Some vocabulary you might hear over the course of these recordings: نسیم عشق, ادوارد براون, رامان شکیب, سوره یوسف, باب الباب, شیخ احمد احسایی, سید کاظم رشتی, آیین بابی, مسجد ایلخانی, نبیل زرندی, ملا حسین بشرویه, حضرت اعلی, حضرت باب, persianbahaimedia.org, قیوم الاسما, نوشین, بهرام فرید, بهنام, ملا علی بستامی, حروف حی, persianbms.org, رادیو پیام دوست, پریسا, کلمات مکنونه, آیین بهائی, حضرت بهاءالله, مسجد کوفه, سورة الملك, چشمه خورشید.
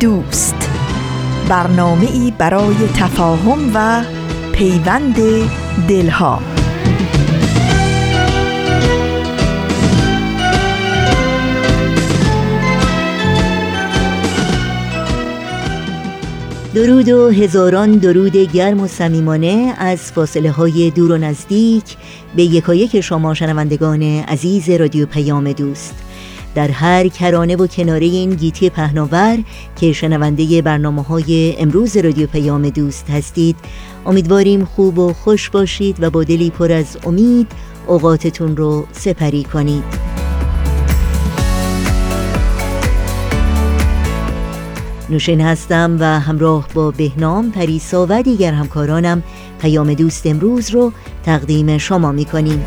دوست، برنامه‌ای برای تفاهم و پیوند دلها. درود و هزاران درود گرم و صمیمانه از فاصله‌های دور و نزدیک به یکایک شما شنوندگان عزیز رادیو پیام دوست، در هر کرانه و کناره این گیتی پهناور که شنونده برنامه‌های امروز رادیو پیام دوست هستید. امیدواریم خوب و خوش باشید و با دلی پر از امید اوقاتتون رو سپری کنید. نوشین هستم و همراه با بهنام، پریسا و دیگر همکارانم پیام دوست امروز رو تقدیم شما می‌کنیم.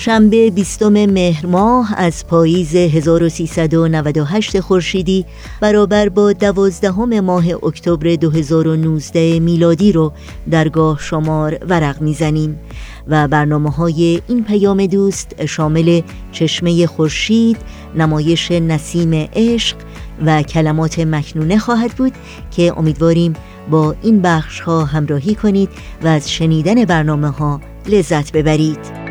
شنبه 20 مهر ماه از پاییز 1398 خورشیدی برابر با 12 ماه اکتبر 2019 میلادی رو درگاه شمار ورق میزنیم و برنامه‌های این پیام دوست شامل چشمه خورشید، نمایش نسیم عشق و کلمات مکنونه خواهد بود که امیدواریم با این بخش‌ها همراهی کنید و از شنیدن برنامه‌ها لذت ببرید.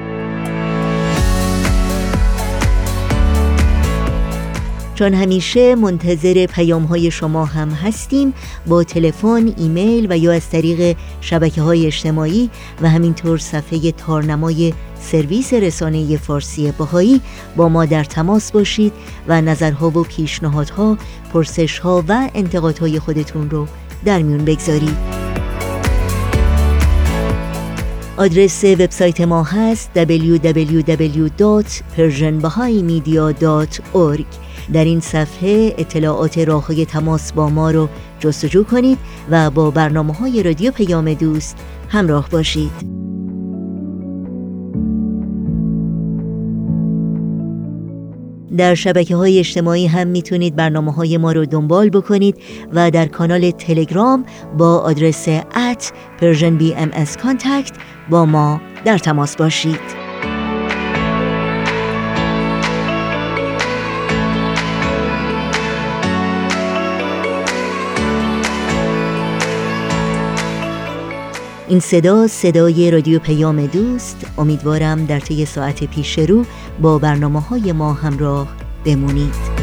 چون همیشه منتظر پیام‌های شما هم هستیم، با تلفن، ایمیل و یا از طریق شبکه‌های اجتماعی و همینطور صفحه تارنمای سرویس رسانه فارسی بهائی با ما در تماس باشید و نظرها و پیشنهادها، پرسش‌ها و انتقادهای خودتون رو در میون بگذارید. آدرس وبسایت ما هست www.persianbahaimedia.org. در این صفحه اطلاعات راه‌های تماس با ما رو جستجو کنید و با برنامه‌های رادیو پیام دوست همراه باشید. در شبکه‌های اجتماعی هم میتونید برنامه‌های ما رو دنبال بکنید و در کانال تلگرام با آدرس @persianbmscontact با ما در تماس باشید. این صدای رادیو پیام دوست. امیدوارم در طی ساعت پیش رو با برنامه‌های ما همراه بمونید.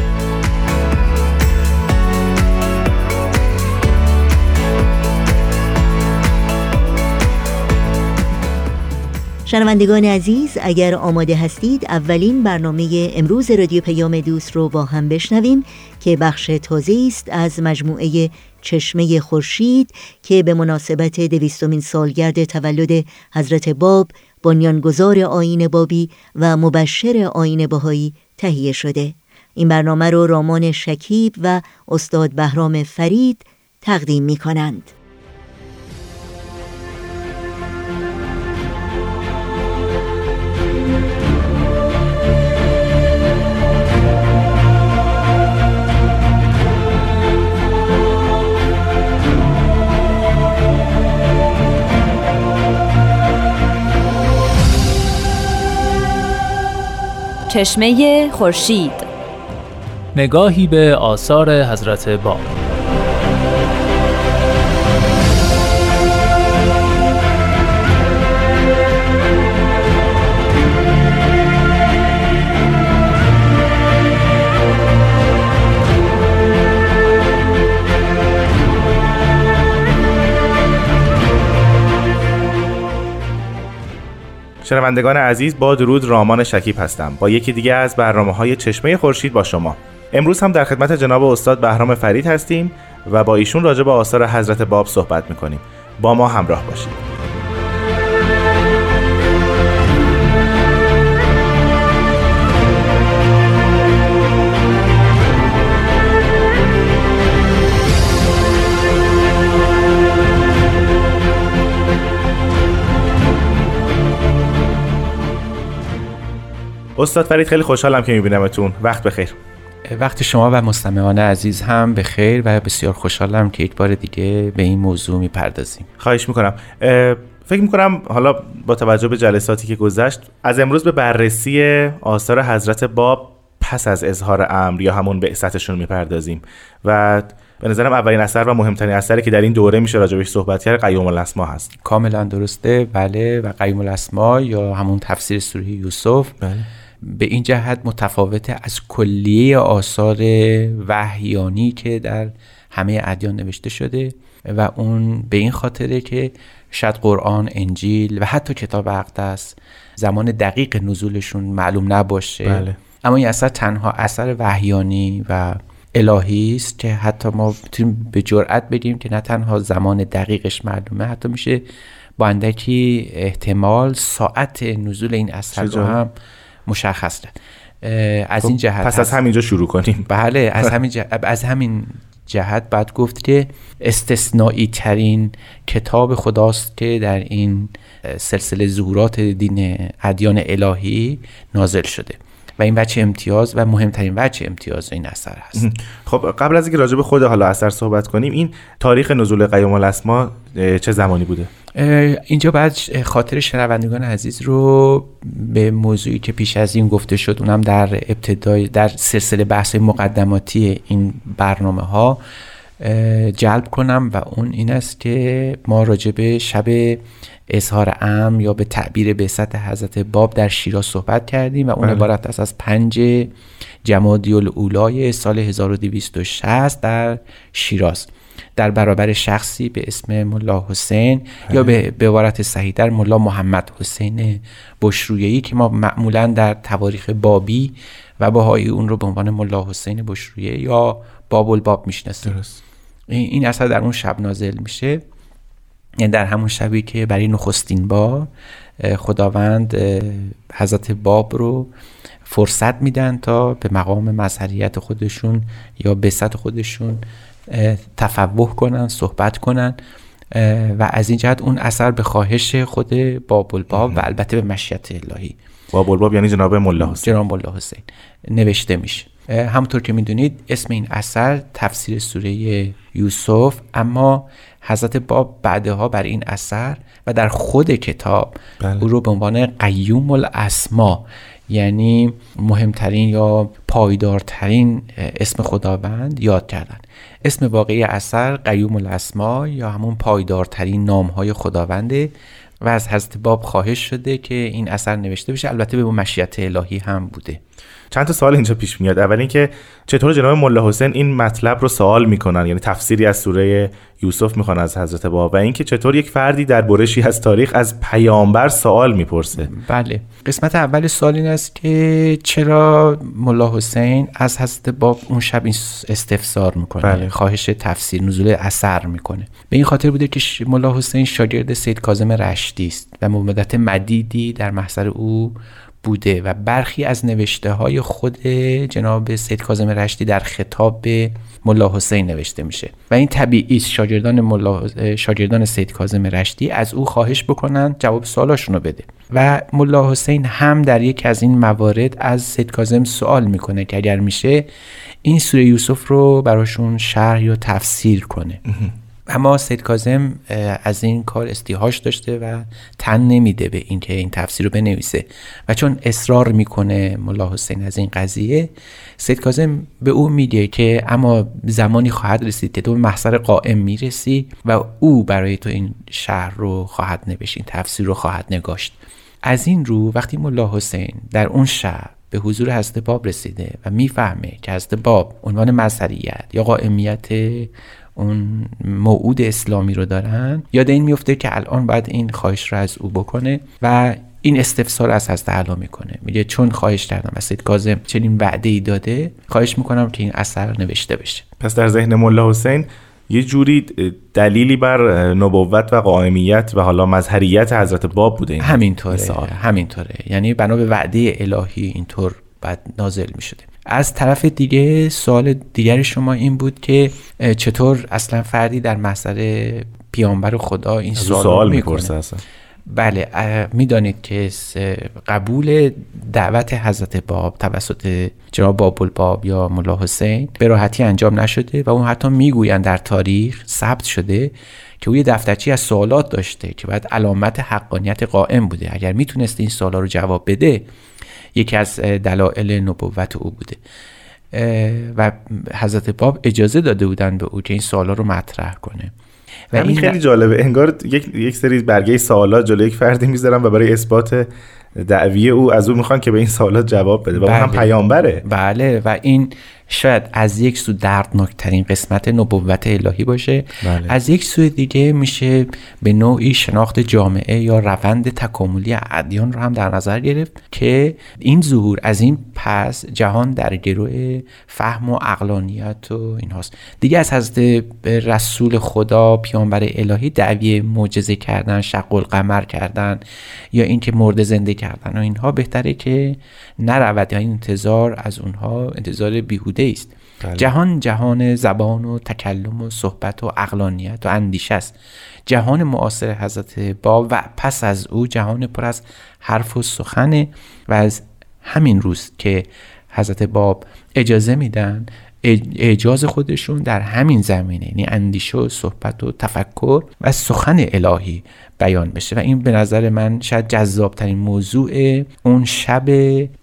شنوندگان عزیز، اگر آماده هستید اولین برنامه امروز رادیو پیام دوست رو با هم بشنویم که بخش تازه‌ای است از مجموعه چشمه خورشید که به مناسبت 200مین سالگرد تولد حضرت باب، بنیانگذار آیین بابی و مبشر آیین بهائی تهیه شده. این برنامه رو رامان شکیب و استاد بهرام فرید تقدیم می‌کنند. چشمه خورشید، نگاهی به آثار حضرت باب. شنوندگان عزیز، با درود، رامان شکیب هستم با یکی دیگه از برنامه‌های چشمه خورشید با شما. امروز هم در خدمت جناب استاد بهرام فرید هستیم و با ایشون راجع به آثار حضرت باب صحبت می‌کنیم. با ما همراه باشید. استاد فرید خیلی خوشحالم که میبینمتون. وقت بخیر. وقت شما و مستمعان عزیز هم بخیر و بسیار خوشحالم که یک بار دیگه به این موضوع میپردازیم. خواهش میکنم. فکر میکنم حالا با توجه به جلساتی که گذشت از امروز به بررسی آثار حضرت باب پس از اظهار امر یا همون بعثتشون میپردازیم و به نظرم اولین اثر و مهمترین اثری که در این دوره میشه راجعش صحبت کرد قیوم الاسما هست. کاملا درسته، بله. و قیوم الاسما یا همون تفسیر سوره یوسف، بله، به این جهت متفاوته از کلیه آثار وحیانی که در همه ادیان نوشته شده و اون به این خاطره که شاید قرآن، انجیل و حتی کتاب اقدس زمان دقیق نزولشون معلوم نباشه، بله. اما این اثر تنها اثر وحیانی و الهی است که حتی ما میتونیم به جرئت بگیم که نه تنها زمان دقیقش معلومه، حتی میشه با اندکی احتمال ساعت نزول این اثر رو هم مشخص کرد. از این جهت پس از همینجا شروع کنیم. بله، از همین جهت بعد گفت که استثنایی ترین کتاب خداست که در این سلسله ظهورات دین ادیان الهی نازل شده و این وجه امتیاز و مهمترین وجه امتیاز این اثر هست. خب قبل از اینکه راجع به خود حالا اثر صحبت کنیم، این تاریخ نزول قیوم الاسما چه زمانی بوده؟ اینجا باید خاطر شنوندگان عزیز رو به موضوعی که پیش از این گفته شد، اونم در ابتدای در سلسله بحث مقدماتی این برنامه ها جلب کنم و اون این است که ما راجع به شب اظهار امر یا به تعبیر بعثت حضرت باب در شیراز صحبت کردیم و اون عبارت است از 5 جمادی الاولی سال 1260 در شیراز در برابر شخصی به اسم ملا حسین یا به عبارت صحیح در ملا محمد حسین بشرویه‌ای که ما معمولا در تواریخ بابی و بهائی اون رو به عنوان ملا حسین بشرویه یا باب الباب میشناسیم. درست. این اثر در اون شب نازل میشه، یعنی در همون شبی که برای نخستین بار خداوند حضرت باب رو فرصت میدن تا به مقام مظهریت خودشون یا بعثت خودشون تفوه کنن، صحبت کنن و از این جهت اون اثر به خواهش خود باب الباب و البته به مشیت الهی، باب الباب یعنی جناب ملا حسین، جناب ملا حسین نوشته میشه. همونطور که میدونید اسم این اثر تفسیر سوره یوسف، اما حضرت باب بعدها بر این اثر و در خود کتاب، بله، او رو به عنوان قیوم الاسما یعنی مهمترین یا پایدارترین اسم خداوند یاد کردن. اسم واقعی اثر قیوم الاسما یا همون پایدارترین نامهای خداونده و از حضرت باب خواهش شده که این اثر نوشته بشه، البته به مشیت الهی هم بوده. چند تا سوال اینجا پیش میاد. اول اینکه چطور جناب ملا حسین این مطلب رو سوال میکنن، یعنی تفسیری از سوره یوسف میخوان از حضرت باب، و اینکه چطور یک فردی در برشی از تاریخ از پیامبر سوال میپرسه. بله، قسمت اول سوال این است که چرا ملا حسین از حضرت باب اون شب این استفسار میکنه، بله، خواهش تفسیر نزول اثر میکنه. به این خاطر بوده که ملا حسین شاگرد سید کاظم رشتی است و مدت مدیدی در محضر او بوده و برخی از نوشته های خود جناب سید کاظم رشتی در خطاب به ملا حسین نوشته میشه و این طبیعی است شاگردان سید کاظم رشتی از او خواهش بکنن جواب سوالاشون رو بده و ملا حسین هم در یکی از این موارد از سید کاظم سوال میکنه که اگر میشه این سوره یوسف رو براشون شرح یا تفسیر کنه. اما سید کاظم از این کار استیحاش داشته و تن نمیده به اینکه این تفسیر رو بنویسه و چون اصرار میکنه ملا حسین از این قضیه، سید کاظم به او میگه که اما زمانی خواهد رسید که تو به محضر قائم میرسی و او برای تو این شعر رو خواهد نوشت، این تفسیر رو خواهد نگاشت. از این رو وقتی ملا حسین در اون شعر به حضور حضرت باب رسیده و میفهمه که حضرت باب عنوان مظهریت یا قائمیت اون موعود اسلامی رو دارن، یاد این میفته که الان باید این خواهش رو از او بکنه و این استفسار از حضرت اعلی میکنه. میگه چون خواهش کردم از سید کاظم چنین وعده‌ای داده، خواهش میکنم که این اثر نوشته بشه. پس در ذهن ملا حسین یه جوری دلیلی بر نبوت و قائمیت و حالا مظهریت حضرت باب بوده. همینطوره یعنی بنا به وعده الهی اینطور بعد نازل میشده. از طرف دیگه سوال دیگر شما این بود که چطور اصلا فردی در محضر پیامبر خدا این سوال میکنه. بله، میدانید که قبول دعوت حضرت باب توسط جناب باب الباب یا ملا حسین به راحتی انجام نشده و اون حتی میگویند در تاریخ ثبت شده که او یه دفترچی از سوالات داشته که باید علامت حقانیت قائم بوده، اگر میتونسته این سوالا رو جواب بده یکی از دلایل نبوت او بوده و حضرت باب اجازه داده بودن به او که این سوالا رو مطرح کنه. و این خیلی جالبه، انگار یک سری برگه سوالات جلوی یک فردی میذارن و برای اثبات دعوی او از او میخوان که به این سوالات جواب بده و بله. اون هم پیامبره. بله، و این شاید از یک سو دردناکترین قسمت نبوت الهی باشه، بله. از یک سو دیگه میشه به نوعی شناخت جامعه یا روند تکاملی ادیان رو هم در نظر گرفت که این ظهور از این پس جهان در گروه فهم و عقلانیت و این هاست دیگه. از حضرت رسول خدا پیامبر الهی دعوی معجزه کردن، شق القمر کردن یا اینکه مرده زنده کردن و اینها بهتره که نرود، یا این انتظار از اونها انتظار بیهوده است. بله. جهان زبان و تکلم و صحبت و عقلانیت و اندیشه است. جهان معاصر حضرت باب و پس از او جهان پر از حرف و سخن و از همین روز که حضرت باب اجازه میدن اعجاز خودشون در همین زمینه، یعنی اندیشه و صحبت و تفکر و سخن الهی بیان بشه و این به نظر من شاید جذابترین موضوع اون شب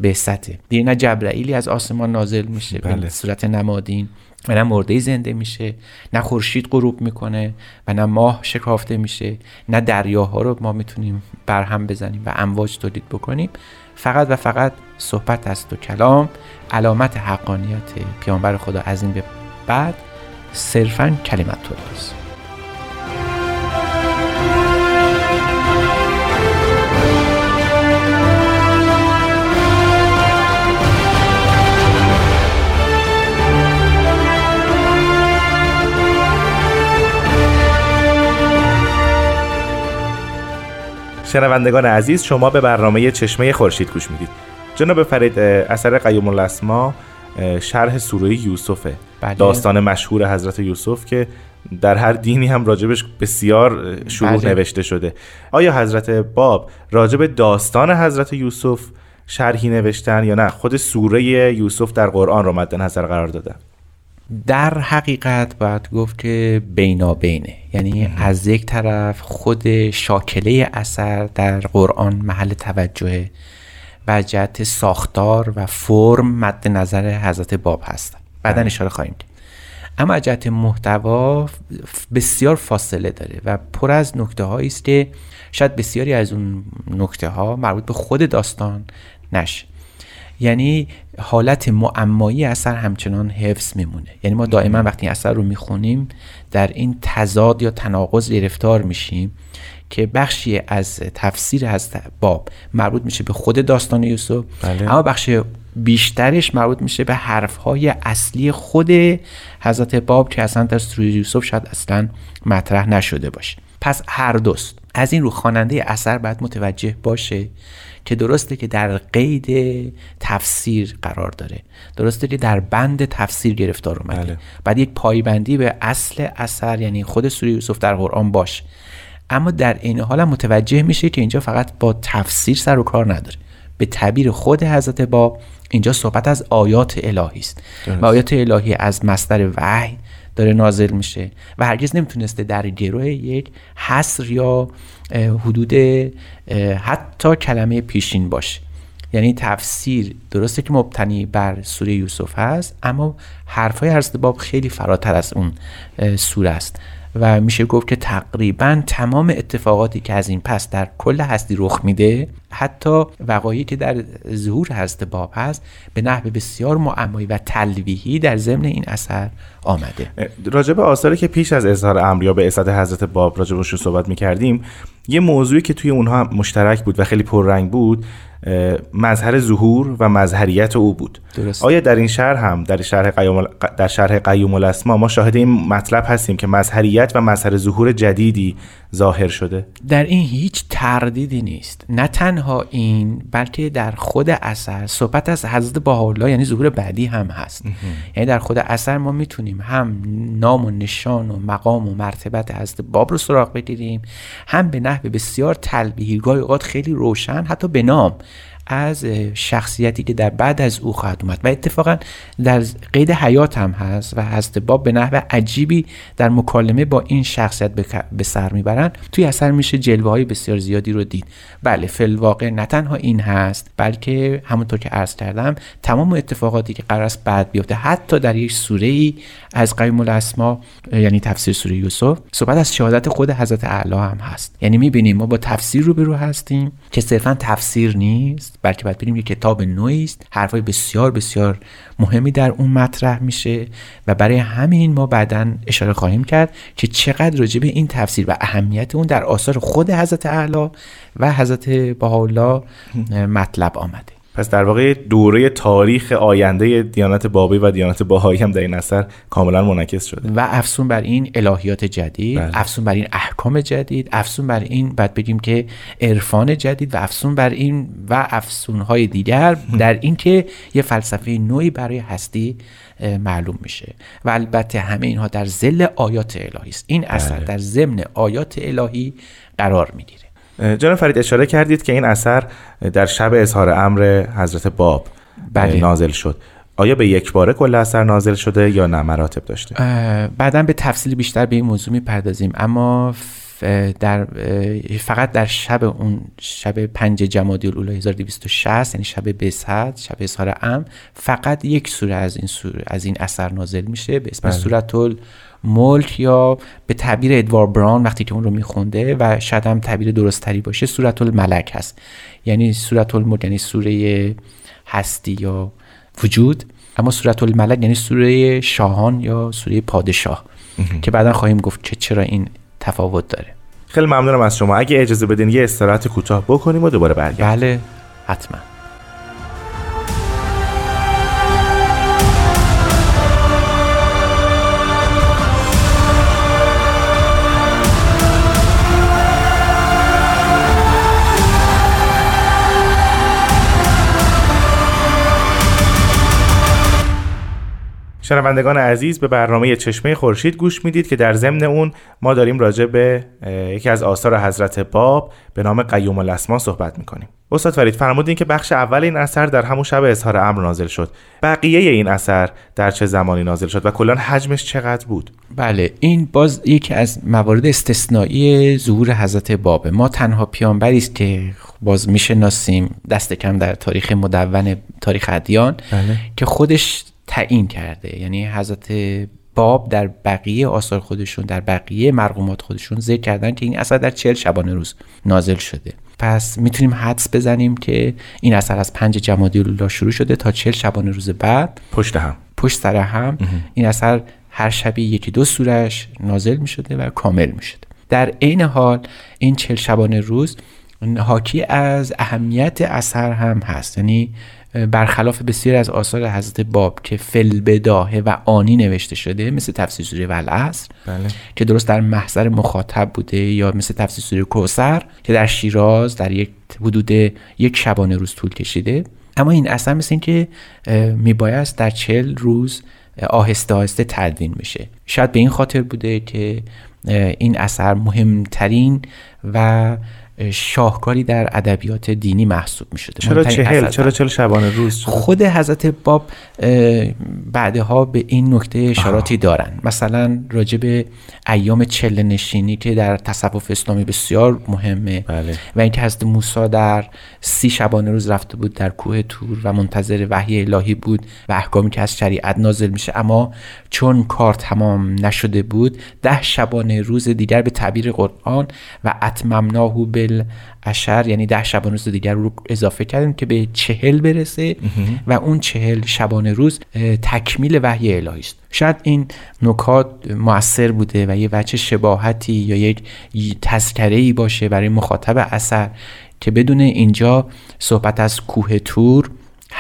بعثته. دیگه نه جبرائیلی از آسمان نازل میشه بله. به صورت نمادین و نه مرده‌ای زنده میشه، نه خورشید غروب میکنه و نه ماه شکافته میشه، نه دریاها رو ما میتونیم برهم بزنیم و امواج تولید بکنیم، فقط و فقط صحبت است و کلام، علامت حقانیت پیامبر خدا از این به بعد صرفاً کلمت توست. شنوندگان عزیز، شما به برنامه چشمه خورشید گوش میدید. جناب فرید، اثر قیوم الاسما شرح سوره یوسفه، بله. داستان مشهور حضرت یوسف که در هر دینی هم راجبش بسیار شروح بله. نوشته شده. آیا حضرت باب راجب داستان حضرت یوسف شرحی نوشتن یا نه خود سوره یوسف در قرآن رو مد نظر قرار دادن؟ در حقیقت باید گفت که بینابینه، یعنی از یک طرف خود شاکله اثر در قرآن محل توجه و جهت ساختار و فرم مد نظر حضرت باب هست، بعدن اشاره خواهیم کرد، اما جهت محتوا بسیار فاصله داره و پر از نکته هایی است که شاید بسیاری از اون نکته ها مربوط به خود داستان نشه، یعنی حالت معمایی اثر همچنان حفظ میمونه. یعنی ما دائما وقتی اثر رو میخونیم در این تضاد یا تناقض گرفتار میشیم که بخشی از تفسیر حضرت باب مربوط میشه به خود داستان یوسف، بله. اما بخش بیشترش مربوط میشه به حرفهای اصلی خود حضرت باب که اصلا در سوره یوسف شاید اصلا مطرح نشده باشه. پس هر دوست از این رو خواننده اثر باید متوجه باشه که درسته که در قید تفسیر قرار داره، درسته که در بند تفسیر گرفتار اومده، بله. بعد یک پایبندی به اصل اثر یعنی خود سوره یوسف در قرآن باشه، اما در این حال هم متوجه میشه که اینجا فقط با تفسیر سر و کار نداره. به تعبیر خود حضرت باب اینجا صحبت از آیات الهی است و آیات الهی از مصدر وحی داره نازل میشه و هرگز نمیتونسته در گروه یک حصر یا حدود حتی کلمه پیشین باشه. یعنی تفسیر درسته که مبتنی بر سوره یوسف هست، اما حرفای حضرت باب خیلی فراتر از اون سوره است و میشه گفت که تقریبا تمام اتفاقاتی که از این پس در کل هستی رخ میده، حتی وقایعی که در ظهور حضرت باب هست، به نحو بسیار معمایی و تلویحی در ضمن این اثر آمده. راجب آثاری که پیش از اظهار امر یا بعثت حضرت باب راجبش صحبت میکردیم، یه موضوعی که توی اونها مشترک بود و خیلی پررنگ بود مظهر ظهور و مظهریت او بود. درست. آیا در این شرح هم در شرح قیوم الاسما ما شاهد این مطلب هستیم که مظهریت و مظهر ظهور جدیدی ظاهر شده؟ در این هیچ تردیدی نیست. نه تنها تنها این بلکه در خود اثر صحبت از حضرت بهاءالله یعنی ظهور بعدی هم هست. یعنی در خود اثر ما میتونیم هم نام و نشان و مقام و مرتبت حضرت باب رو سراغ بگیریم، هم به نحو بسیار تلبیحی گاهی اوقات خیلی روشن حتی به نام از شخصیتی که در بعد از او خواهد اومد. و اتفاقا در قید حیات هم هست و حضرت باب به نحو عجیبی در مکالمه با این شخصیت به سر میبرن. توی اثر میشه جلوه‌های بسیار زیادی رو دید. بله فی‌الواقع نه تنها این هست، بلکه همونطور که عرض کردم تمام اتفاقاتی که قرار است بعد بیفته، حتی در یک سوره‌ای از قیوم الاسما یعنی تفسیر سوره یوسف صحبت از شهادت خود حضرت اعلی هم هست. یعنی می‌بینیم ما با تفسیر روبرو هستیم که صرفاً تفسیر نیست، بلکه باید ببینیم یک کتاب نوعی است، حرفای بسیار بسیار مهمی در اون مطرح میشه و برای همین ما بعداً اشاره خواهیم کرد که چقدر راجع به این تفسیر و اهمیت اون در آثار خود حضرت اعلی و حضرت بهاءالله مطلب آمده. پس در واقع دوره تاریخ آینده دیانت بابی و دیانت بهائی هم در این اثر کاملا منعکس شده و افسون بر این الهیات جدید، بله. افسون بر این احکام جدید، افسون بر این بعد بگیم که عرفان جدید و افسون بر این و افسونهای دیگر در این که یه فلسفه نوعی برای هستی معلوم میشه و البته همه اینها در ظل آیات الهی است. این اثر در ضمن آیات الهی قرار میگیره. جناب فرید اشاره کردید که این اثر در شب اظهار امر حضرت باب نازل شد. آیا به یک باره کل اثر نازل شده یا نه مراتب داشته؟ بعداً به تفصیل بیشتر به این موضوع میپردازیم، اما فقط در شب اون شب 5 جمادی الاولی 1260 یعنی شب بسحت، شب اظهار امر، فقط یک سوره از این اثر نازل میشه به اسم سورة الملك یا به تعبیر ادوارد براون وقتی که اون رو میخونده و شاید هم تعبیر درست تری باشه سورة الملك هست. یعنی سورة الملك یعنی سوره هستی یا وجود، اما سورة الملك یعنی سوره شاهان یا سوره پادشاه که بعدا خواهیم گفت که چرا این تفاوت داره. خیلی ممنونم از شما. اگه اجازه بدین یه استراحت کوتاه بکنیم و دوباره برگردیم. بله حتما. شنوندگان عزیز به برنامه چشمه خورشید گوش میدید که در ضمن اون ما داریم راجع به یکی از آثار حضرت باب به نام قیوم الاسما صحبت میکنیم. استاد فرید فرمودین که بخش اول این اثر در همون شب اظهار امر نازل شد. بقیه این اثر در چه زمانی نازل شد و کلا حجمش چقدر بود؟ بله این باز یکی از موارد استثنایی ظهور حضرت بابه. ما تنها پیامبری است که باز میشناسیم دست کم در تاریخ مدون تاریخ ادیان که خودش تعیین کرده. یعنی حضرت باب در بقیه آثار خودشون در بقیه مرقومات خودشون ذکر کردن که این اثر در 40 شبانه روز نازل شده. پس میتونیم حدس بزنیم که این اثر از 5 جمادی الاولی شروع شده تا 40 شبانه روز بعد پشت سر هم این اثر هر شب یکی دو سورش نازل میشده و کامل میشده. در عین حال این 40 شبانه روز حاکی از اهمیت اثر هم هست. یعنی برخلاف بسیاری از آثار حضرت باب که فل بداهه و آنی نوشته شده مثل تفسیر سوره والعصر، بله. که درست در محضر مخاطب بوده، یا مثل تفسیر سوره کوثر که در شیراز در یک حدود یک شبانه روز طول کشیده، اما این اثر مثل این که میبایست در 40 روز آهسته آهسته تدوین میشه. شاید به این خاطر بوده که این اثر مهمترین و شاهکاری در ادبیات دینی محسوب می شده. چرا 40 شبانه روز؟ خود حضرت باب بعدها به این نکته اشاراتی دارن. مثلا راجع به ایام چله نشینی که در تصوف اسلامی بسیار مهمه، بله. و اینکه حضرت موسی در 30 شبانه روز رفته بود در کوه طور و منتظر وحی الهی بود و احکامی که از شریعت نازل میشه، اما چون کار تمام نشده بود 10 شبانه روز دیگر به تعبیر قرآن و اتممناه به اشر یعنی 10 شبانه روز دیگر رو اضافه کردیم که به 40 برسه و اون 40 شبانه روز تکمیل وحی الهی است. شاید این نکات مؤثر بوده و یه وجه شباهتی یا یک تذکره‌ای باشه برای مخاطب اثر که بدون اینجا صحبت از کوه طور،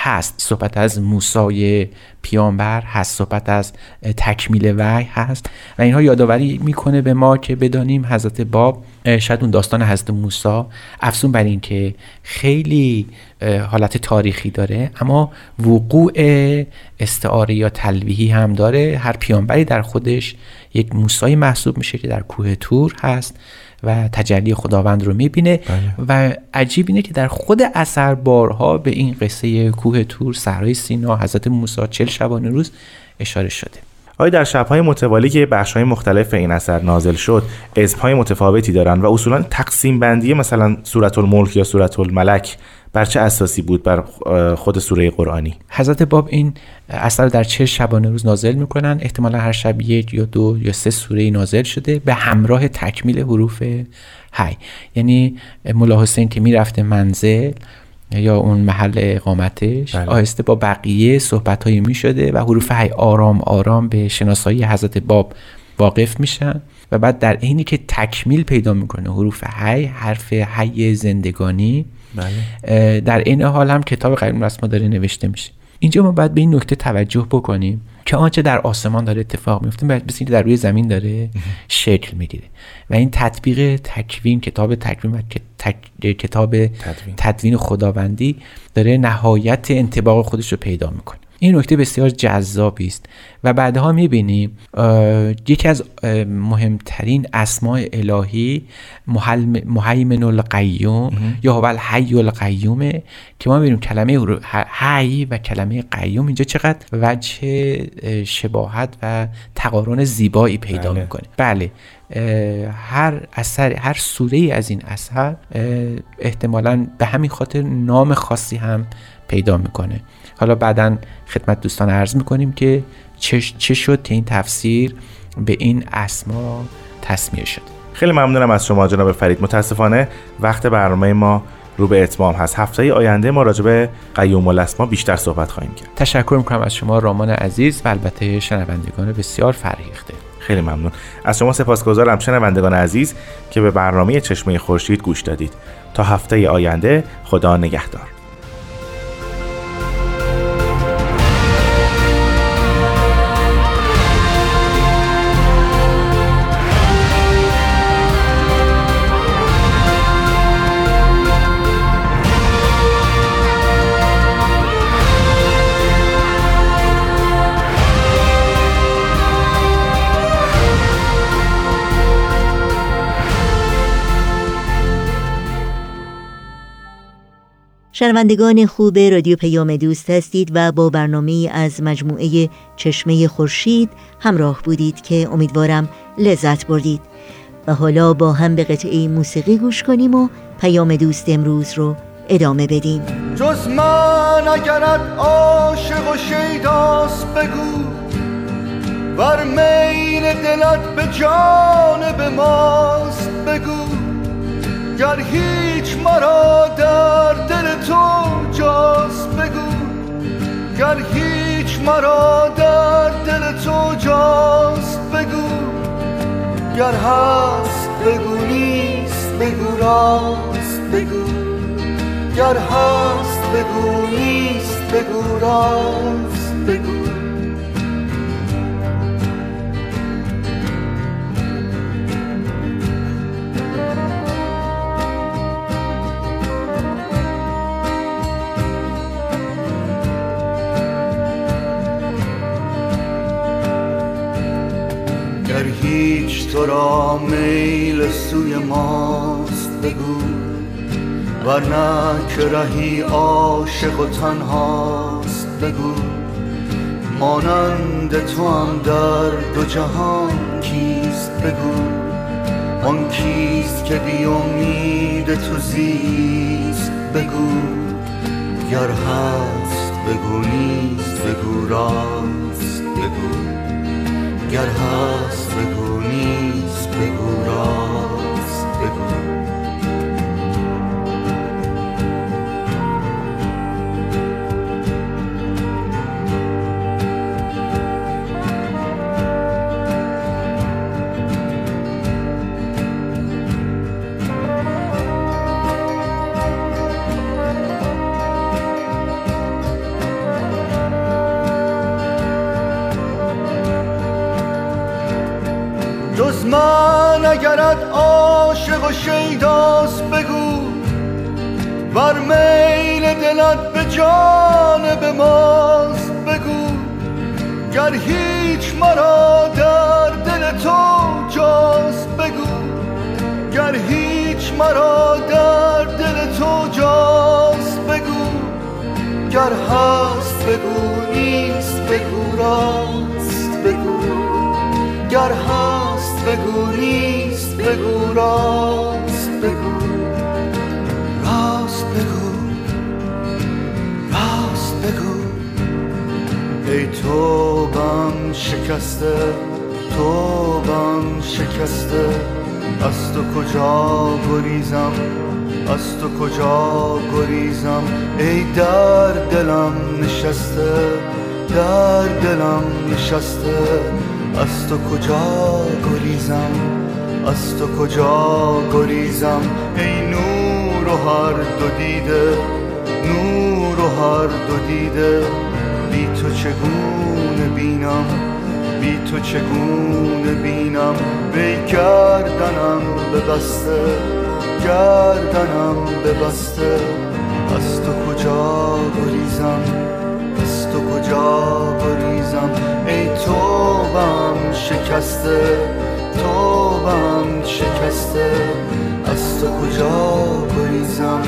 هست، صحبت از موسی پیامبر هست، صحبت از تکمیل وحی هست و اینها یادآوری میکنه به ما که بدانیم حضرت باب، شاید اون داستان حضرت موسی، افزون بر این که خیلی حالت تاریخی داره اما وقوع استعاره یا تلویحی هم داره. هر پیامبری در خودش یک موسی محسوب میشه که در کوه طور هست و تجلی خداوند رو میبینه. و عجیب اینه که در خود اثر بارها به این قصه کوه طور، صحرای سینا، حضرت موسی، 40 شبانه روز اشاره شده. آیا در شب‌های متوالی که بخش‌های مختلف این اثر نازل شد، اسم‌های متفاوتی دارن و اصولا تقسیم بندی مثلا سورة الملك یا سورة الملك بر چه اساسی بود؟ بر خود سوره قرآنی؟ حضرت باب این اثر در 40 شبانه روز نازل میکنن. احتمالا هر شب یک یا دو یا سه سوره نازل شده به همراه تکمیل حروف حی. یعنی ملا حسین که میرفته منزل یا اون محل اقامتش، بله، آهسته با بقیه صحبت‌هایی می‌شده و حروف حی آرام آرام به شناسایی حضرت باب واقف میشن و بعد در عینی که تکمیل پیدا میکنه حروف حی، حرف حی زندگانی، بله، در این حال هم کتاب قیوم الاسما داره نوشته میشه. اینجا ما باید به این نکته توجه بکنیم که آنچه در آسمان داره اتفاق میفته مثل اینکه در روی زمین داره شکل میگیره و این تطبیق تکوین، کتاب تکوین و کتاب تدوین خداوندی داره نهایت انطباق خودش رو پیدا میکنه. این نکته بسیار جذابی است و بعدها میبینیم یکی از مهمترین اسماء الهی مهیمن القیوم یا هو الحی القیوم که ما میبینیم کلمه حی و کلمه قیوم اینجا چقدر وجه شباهت و تقارن زیبایی پیدا میکنه. بله، هر سوره از این اثر احتمالاً به همین خاطر نام خاصی هم پیدا میکنه. حالا بعداً خدمت دوستان عرض میکنیم که چه شد این تفسیر به این اسما تسمیه شد. خیلی ممنونم از شما جناب فرید. متاسفانه وقت برنامه ما رو به اتمام هست. هفته آینده ما راجع به قیوم الاسما بیشتر صحبت خواهیم کرد. تشکر میکنم از شما رامان عزیز و البته شنوندگان بسیار فرهیخته. خیلی ممنون از شما سپاسگزارم شنوندگان عزیز که به برنامه چشمه خورشید گوش دادید. تا هفته آینده خدا نگهدار. شنوندگان خوب رادیو پیام دوست هستید و با برنامه از مجموعه چشمه خورشید همراه بودید که امیدوارم لذت بردید و حالا با هم به قطعه موسیقی گوش کنیم و پیام دوست امروز رو ادامه بدیم. جز من اگرت عاشق و شیداست بگو، ور میل دلت به جانب ماست بگو، گر هیچ مرا در دل تو جاست بگو، گر هیچ مرا در دل تو جاست بگو، گر هست بگو نیست بگو راست بگو، گر هست بگو نیست بگو راست بگو. هیچ تو را میل سوی ماست بگو، ورنه که رهی عاشق و تنهاست بگو، مانند تو هم در دو جهان کیست بگو، آن کیست که بی امید تو زیست بگو، گر هست بگو نیست بگو راست بگو، گر هست بگو نیست بگو راست بگو. نگرد عاشق و شیداست بگو، ور میل دلت به جانب ماست بگو. گر هیچ مرا در دل تو جاست بگو، گر هیچ مرا در دل تو جاست بگو. گر هست بگو نیست بگو راست بگو، گر هست بگو نیست بگو راست بگو، راست بگو راست بگو. ای توبم شکسته توبم شکسته، از تو کجا گریزم از تو کجا گریزم. ای در دلم نشسته در دلم نشسته، از تو کجا گریزم از تو کجا گریزم. ای نور و هر دو دیده نور و هر دو دیده، بی تو چگونه بینم بی تو چگونه بینم. وی گردنم ببسته گردنم ببسته، از تو کجا گریزم از تو کجا گریزم. ای توبم شکسته توبم شکسته، از تو کجا گریزم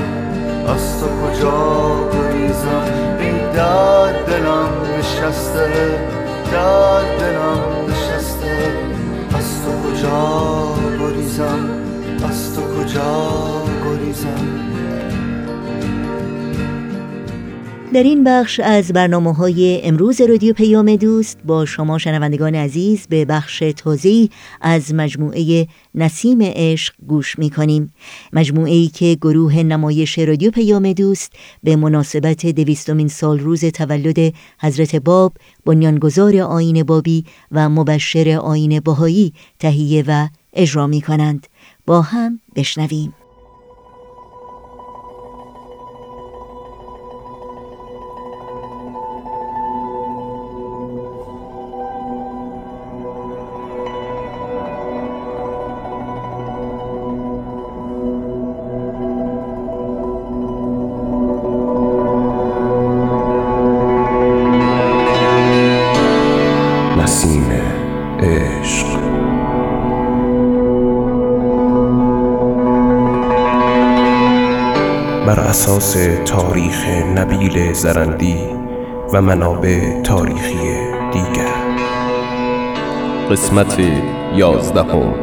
از تو کجا گریزم. ای در دلم نشسته در دلم نشسته، از تو کجا گریزم از تو کجا گریزم. در این بخش از برنامه‌های امروز رادیو پیام دوست با شما شنوندگان عزیز به بخش تازه‌ای از مجموعه نسیم عشق گوش می‌کنیم. مجموعه‌ای که گروه نمایش رادیو پیام دوست به مناسبت 200مین سالروز تولد حضرت باب، بنیانگذار آیین بابی و مبشر آیین بهائی تهیه و اجرا می‌کنند. با هم بشنویم. اساس تاریخ نبیل زرندی و منابع تاریخی دیگر، قسمت 11.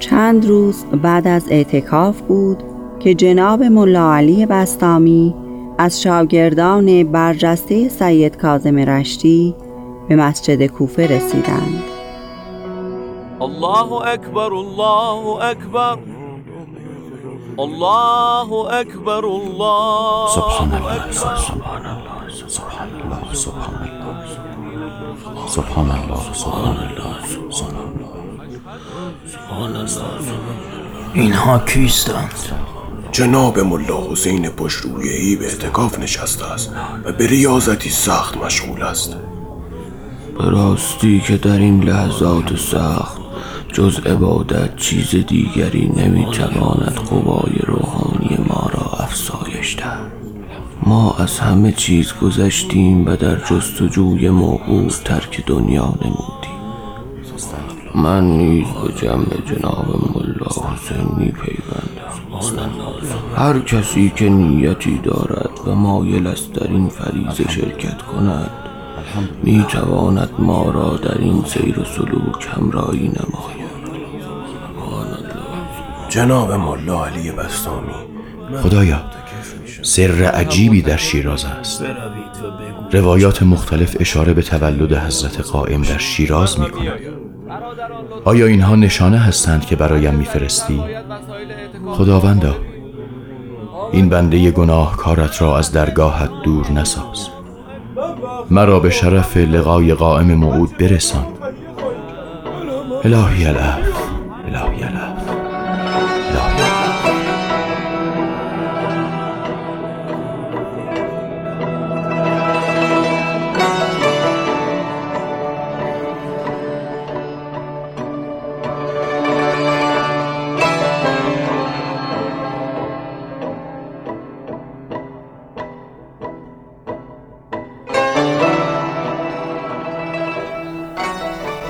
چند روز بعد از اعتکاف بود که جناب ملا علی بستامی از شاگردان برجسته سید کاظم رشتی به مسجد کوفه رسیدند. الله اکبر الله اکبر الله اکبر الله، سبحان الله سبحان الله سبحان الله سبحان الله سبحان الله سبحان الله. اینها کیستند؟ جناب ملا حسین بشرویه‌ای به اعتکاف نشسته است و به ریاضتی سخت مشغول است. به راستی که در این لحظات سخت جز عبادت چیز دیگری نمیتواند قوای روحانی ما را افزایش دهد. ما از همه چیز گذشتیم و در جستجوی موعود ترک دنیا نمودیم. من نیز به جنب جناب ملا حسین می‌پیوندم. هر کسی که نیتی دارد و مایل است در این فریضه شرکت کند می‌تواند ما را در این سیر و سلوک همراهی نماید. جناب ملا علی بستامی، خدایا سر عجیبی در شیراز است. روایات مختلف اشاره به تولد حضرت قائم در شیراز می‌کند. آیا اینها نشانه هستند که برایم میفرستی؟ خداوندا، این بنده گناهکارت را از درگاهت دور نساز. مرا به شرف لقای قائم موعود برسان. الهی العفو الهی العفو الهی العفو.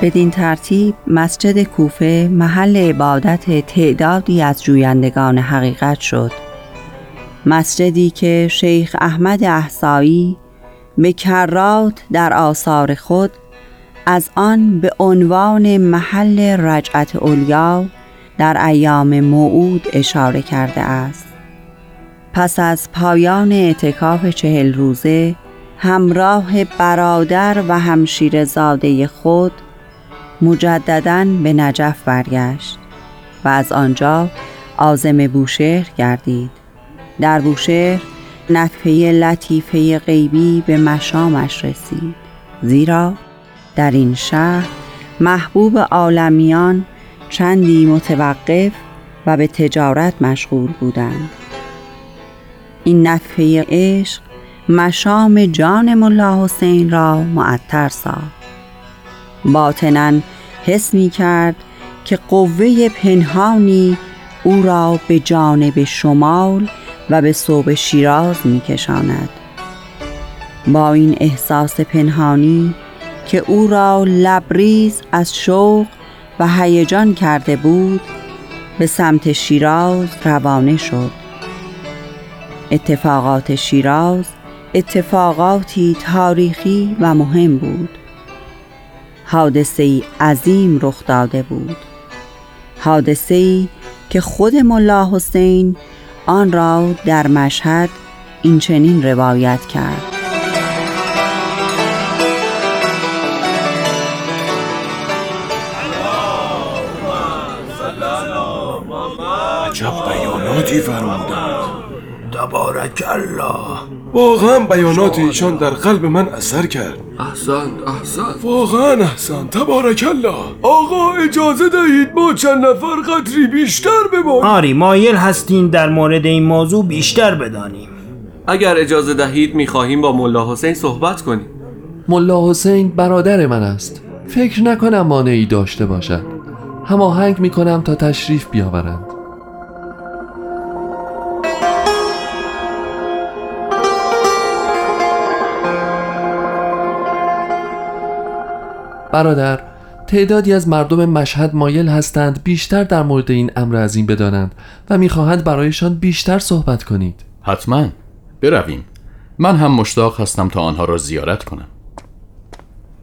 بدین ترتیب مسجد کوفه محل عبادت تعدادی از جویندگان حقیقت شد، مسجدی که شیخ احمد احسایی به کرات در آثار خود از آن به عنوان محل رجعت اولیا در ایام موعود اشاره کرده است. پس از پایان اعتکاف 40 روزه همراه برادر و همشیره زاده خود مجدداً به نجف برگشت و از آنجا عازم بوشهر گردید. در بوشهر نفحه لطیفه غیبی به مشامش رسید، زیرا در این شهر محبوب عالمیان چندی متوقف و به تجارت مشغول بودند. این نفحه عشق مشام جان ملا حسین را معطر ساخت. باطناً حس می کرد که قوه پنهانی او را به جانب شمال و به صوب شیراز می کشاند. با این احساس پنهانی که او را لبریز از شوق و هیجان کرده بود به سمت شیراز روانه شد. اتفاقات شیراز اتفاقاتی تاریخی و مهم بود. حادثه‌ای عظیم رخ داده بود، حادثه‌ای که خود ملا حسین آن را در مشهد این چنین روایت کرد: عجب بیاناتی فرمودند، تبارک الله. واقعا بیانات ایشان در قلب من اثر کرد. احسنت واقعا احسنت، تبارک الله. آقا اجازه دهید ما چند نفر قدری بیشتر بمانیم. آری مایل هستین در مورد این موضوع بیشتر بدانیم. اگر اجازه دهید میخواهیم با ملا حسین صحبت کنیم. ملا حسین برادر من است، فکر نکنم مانعی داشته باشد. هماهنگ میکنم تا تشریف بیاورند. برادر، تعدادی از مردم مشهد مایل هستند بیشتر در مورد این امر عظیم بدانند و میخواهند برایشان بیشتر صحبت کنید. حتما برویم، من هم مشتاق هستم تا آنها را زیارت کنم.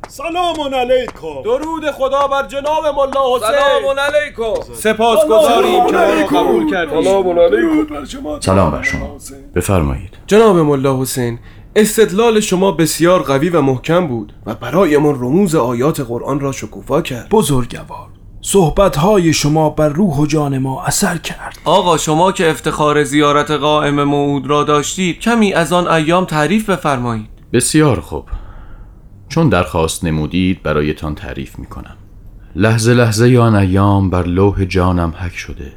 سلام علیکم. درود خدا بر جناب ملا حسین. سلام علیکم. سپاسگزاریم که ما را قبول کردید. سلام علیکم. سلام بر شما. بفرمایید. جناب ملا حسین، استدلال شما بسیار قوی و محکم بود و برایمان رموز آیات قرآن را شکوفا کرد. بزرگوار، صحبت‌های شما بر روح و جان ما اثر کرد. آقا شما که افتخار زیارت قائم موعود را داشتید، کمی از آن ایام تعریف بفرمایید. بسیار خوب، چون درخواست نمودید برایتان تعریف می‌کنم. لحظه لحظه آن ایام بر لوح جانم حک شده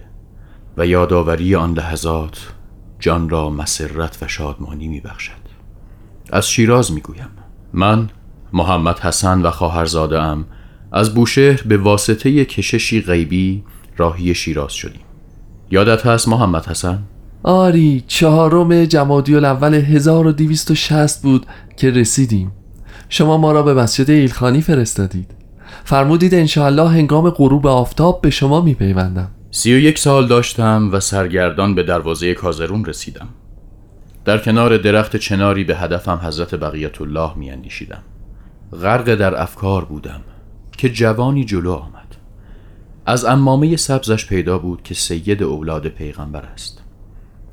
و یادآوری آن لحظات جان را مسرت و شادمانی می‌بخشد. از شیراز میگویم. من محمد حسن و خواهرزاده ام از بوشهر به واسطه کششی غیبی راهی شیراز شدیم. یادت هست محمد حسن؟ آری، 4 جمادی الاول 1260 بود که رسیدیم. شما ما را به مسجد ایلخانی فرستادید، فرمودید انشاءالله هنگام غروب آفتاب به شما میپیوندم. 31 سال داشتم و سرگردان به دروازه کازرون رسیدم. در کنار درخت چناری به هدفم حضرت بقیت الله می اندیشیدم. غرق در افکار بودم که جوانی جلو آمد. از عمامه سبزش پیدا بود که سید اولاد پیغمبر است.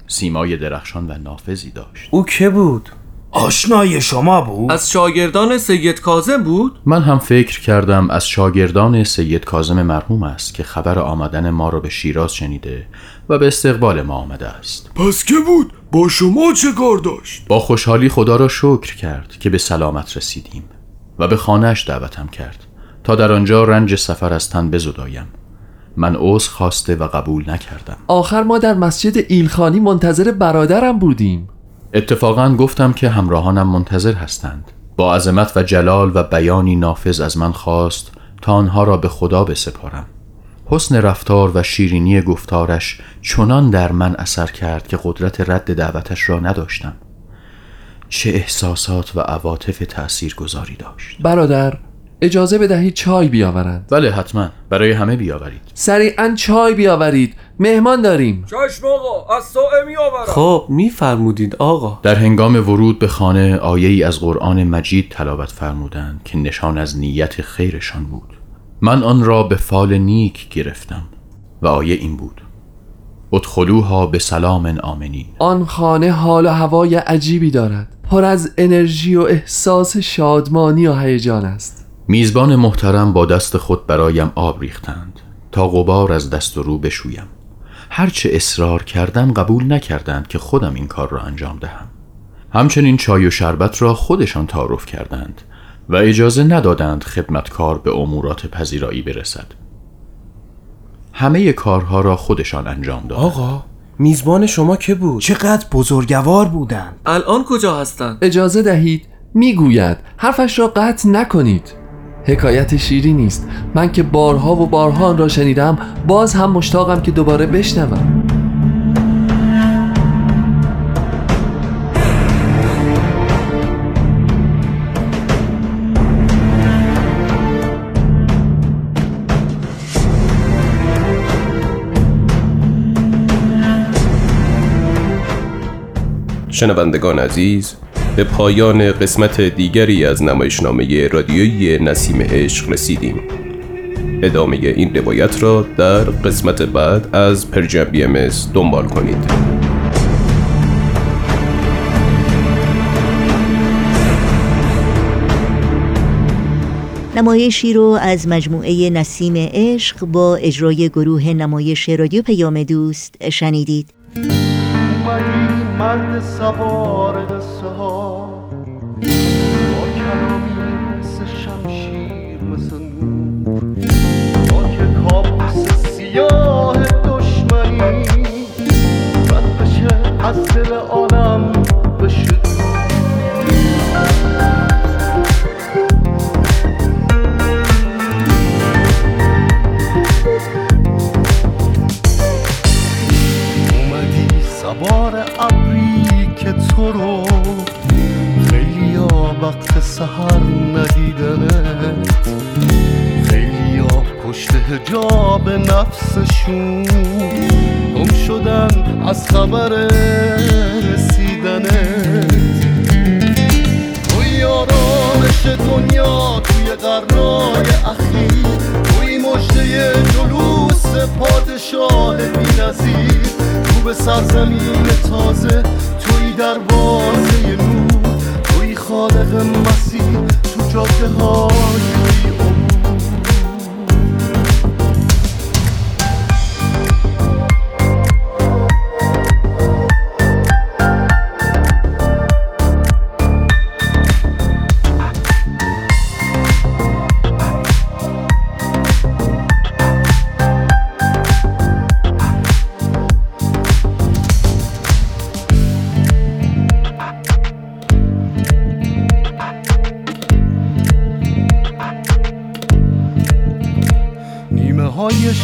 سیمای درخشان و نافذی داشت. او که بود؟ آشنای شما بود؟ از شاگردان سید کاظم بود؟ من هم فکر کردم از شاگردان سید کاظم مرحوم است که خبر آمدن ما را به شیراز شنیده و به استقبال ما آمده است. پس که بود؟ با شما چه کار داشت؟ با خوشحالی خدا را شکر کرد که به سلامت رسیدیم و به خانهش دعوتم کرد تا در آنجا رنج سفر از تن بزدایم. من عذر خواسته و قبول نکردم. آخر ما در مسجد ایلخانی منتظر برادرم بودیم. اتفاقاً گفتم که همراهانم منتظر هستند. با عظمت و جلال و بیانی نافذ از من خواست تا آنها را به خدا بسپارم. حسن رفتار و شیرینی گفتارش چنان در من اثر کرد که قدرت رد دعوتش را نداشتم. چه احساسات و عواطف تأثیر گذاری داشت. برادر، اجازه بدهید چای بیاورند. بله حتما، برای همه بیاورید. سریعاً چای بیاورید، مهمان داریم. چشم آقا، از سائه میآورم. خب میفرمودید آقا. در هنگام ورود به خانه آیه‌ای از قرآن مجید تلاوت فرمودند که نشان از نیت خیرشان بود. من آن را به فال نیک گرفتم و آیه این بود: ادخلوها به سلام آمنین. آن خانه حال و هوای عجیبی دارد، پر از انرژی و احساس شادمانی و هیجان است. میزبان محترم با دست خود برایم آب ریختند تا غبار از دست و رو بشویم. هرچه اصرار کردم قبول نکردند که خودم این کار را انجام دهم. همچنین چای و شربت را خودشان تعارف کردند و اجازه ندادند خدمتکار به امورات پذیرایی برسد. همه کارها را خودشان انجام دادند. آقا، میزبان شما که بود؟ چقدر بزرگوار بودند. الان کجا هستند؟ اجازه دهید میگوید، حرفش را قطع نکنید. حکایت شیرین نیست، من که بارها و بارها آن را شنیدم، باز هم مشتاقم که دوباره بشنوم. شنوندگان عزیز، به پایان قسمت دیگری از نمایشنامه رادیویی نسیم عشق رسیدیم. ادامه این روایت را در قسمت بعد از پرژن BMS دنبال کنید. نمایشی رو از مجموعه نسیم عشق با اجرای گروه نمایش رادیو پیام دوست شنیدید. مرد سوار دسته ها با کلامی مثل شمشیر مثل نور، با که کابوس سیاه دشمنی رد بشه از دل عالم بشه سوار که تو رو خیلی ها وقت سحر ندیدنت، خیلی ها پشت حجاب نفسشون گم شدن از خبر رسیدنت. توی آرامش دنیا، توی قرار اخیر، توی مژده جلوس پادشاه بی‌نظیر، تو به سرزمین تازه، توی دروازه نور، توی خالق مسیح، تو جاده های امور.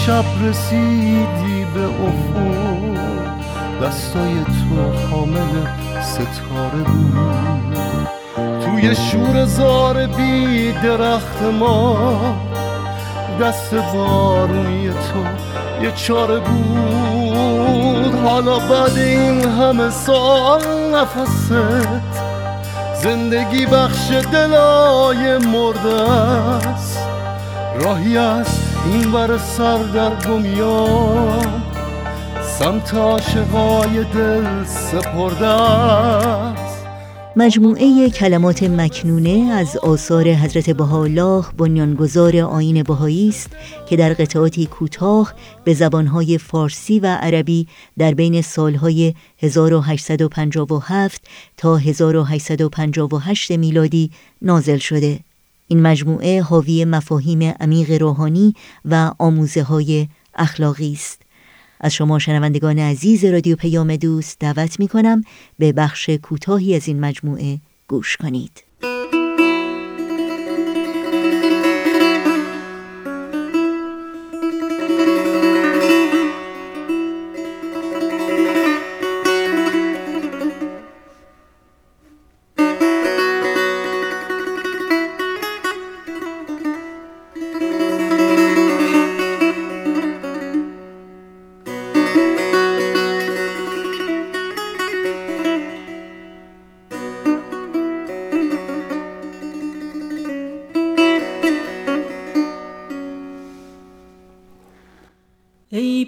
شب رسیدی به افق، دستای تو حامل ستاره بود، توی شور زار بی درخت ما دست بارونی تو یه چاره بود. حالا بعد این همه سال نفست زندگی بخش دلای مرده است، راهی است این بر سر در گمیان سمت عاشقای دل سپرده است. مجموعه کلمات مکنونه از آثار حضرت بهاءالله بنیانگذار آیین بهائی است که در قطعاتی کوتاه به زبانهای فارسی و عربی در بین سالهای 1857 تا 1858 میلادی نازل شده. این مجموعه حاوی مفاهیم عمیق روحانی و آموزه‌های اخلاقی است. از شما شنوندگان عزیز رادیو پیام دوست دعوت می‌کنم به بخش کوتاهی از این مجموعه گوش کنید.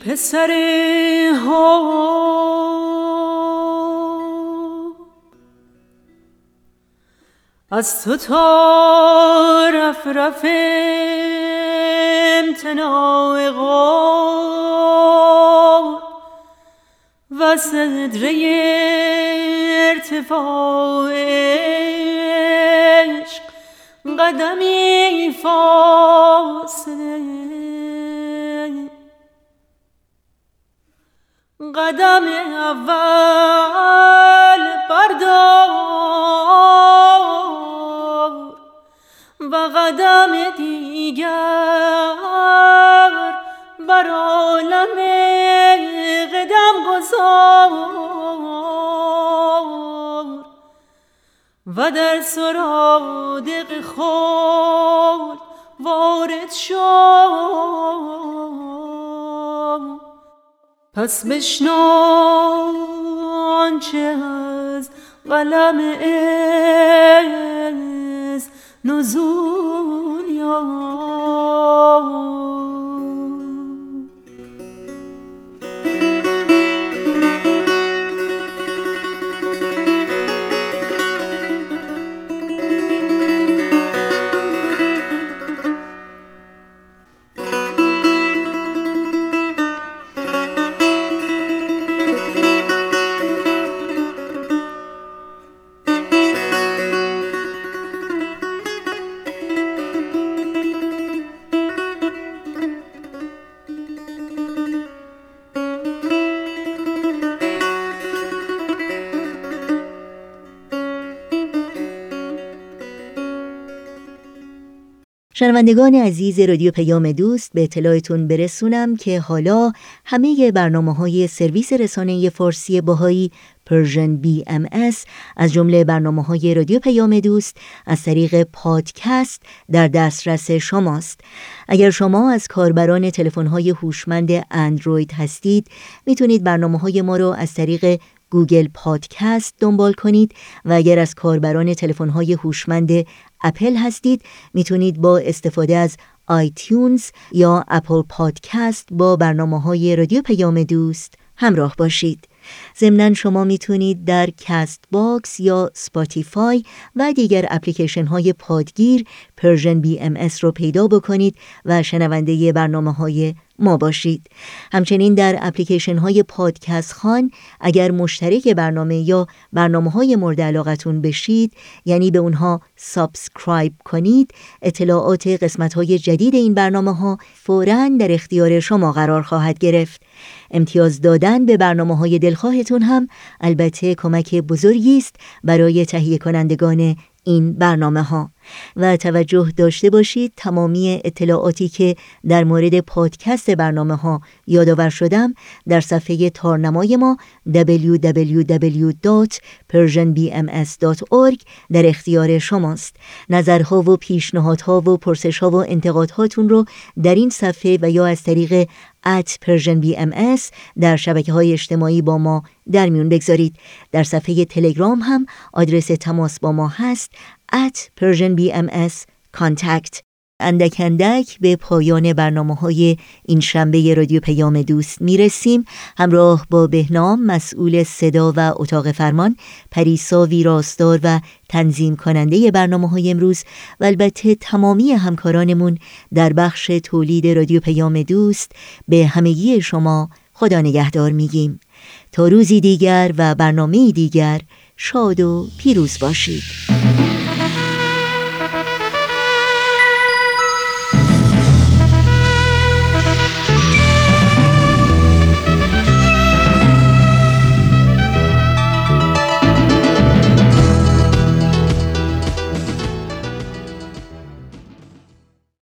پسر ها از تو تا رف رف امتناع غاب و صدره ارتفاعش قدمی فاصله قدم اول بردار و قدم دیگر بر عالم قدم گذار و در سرادق خود وارد شد. پس بشنان چه از قلم از نزول یاد. شنوندگان عزیز رادیو پیام دوست، به اطلاعتون برسونم که حالا همه برنامه‌های سرویس رسانه فارسی بهائی پرژن BMS از جمله برنامه‌های رادیو پیام دوست از طریق پادکست در دسترس شماست. اگر شما از کاربران تلفن‌های هوشمند اندروید هستید، میتونید برنامه‌های ما رو از طریق گوگل پادکست دنبال کنید و اگر از کاربران تلفن‌های هوشمند اپل هستید، میتونید با استفاده از آیتیونز یا اپل پادکست با برنامه‌های رادیو پیام دوست همراه باشید. ضمناً شما میتونید در کست باکس یا سپاتیفای و دیگر اپلیکیشن‌های پادگیر پرژن BMS رو پیدا بکنید و شنونده برنامه‌های ما باشید. همچنین در اپلیکیشن های پادکست خان اگر مشترک برنامه یا برنامه های مورد علاقتون بشید، یعنی به اونها سابسکرایب کنید، اطلاعات قسمت های جدید این برنامه ها فوراً در اختیار شما قرار خواهد گرفت. امتیاز دادن به برنامه های دلخواهتون هم البته کمک بزرگی است برای تهیه کنندگان این برنامه ها. و توجه داشته باشید تمامی اطلاعاتی که در مورد پادکست برنامه ها یادآور شدم در صفحه تارنمای ما www.persianbms.org در اختیار شماست. نظرها و پیشنهادها و پرسشها و انتقادهاتون رو در این صفحه و یا از طریق @persianbms در شبکه‌های اجتماعی با ما در میون بگذارید. در صفحه تلگرام هم آدرس تماس با ما هست @persianbms contact. اندک اندک به پایان برنامه‌های این شنبه رادیو پیام دوست میرسیم. همراه با بهنام مسئول صدا و اتاق فرمان، پریسا ویراستار و تنظیم کننده برنامه‌های امروز و البته تمامی همکارانمون در بخش تولید رادیو پیام دوست، به همگی شما خدا نگهدار میگیم تا روزی دیگر و برنامه‌ای دیگر. شاد و پیروز باشید.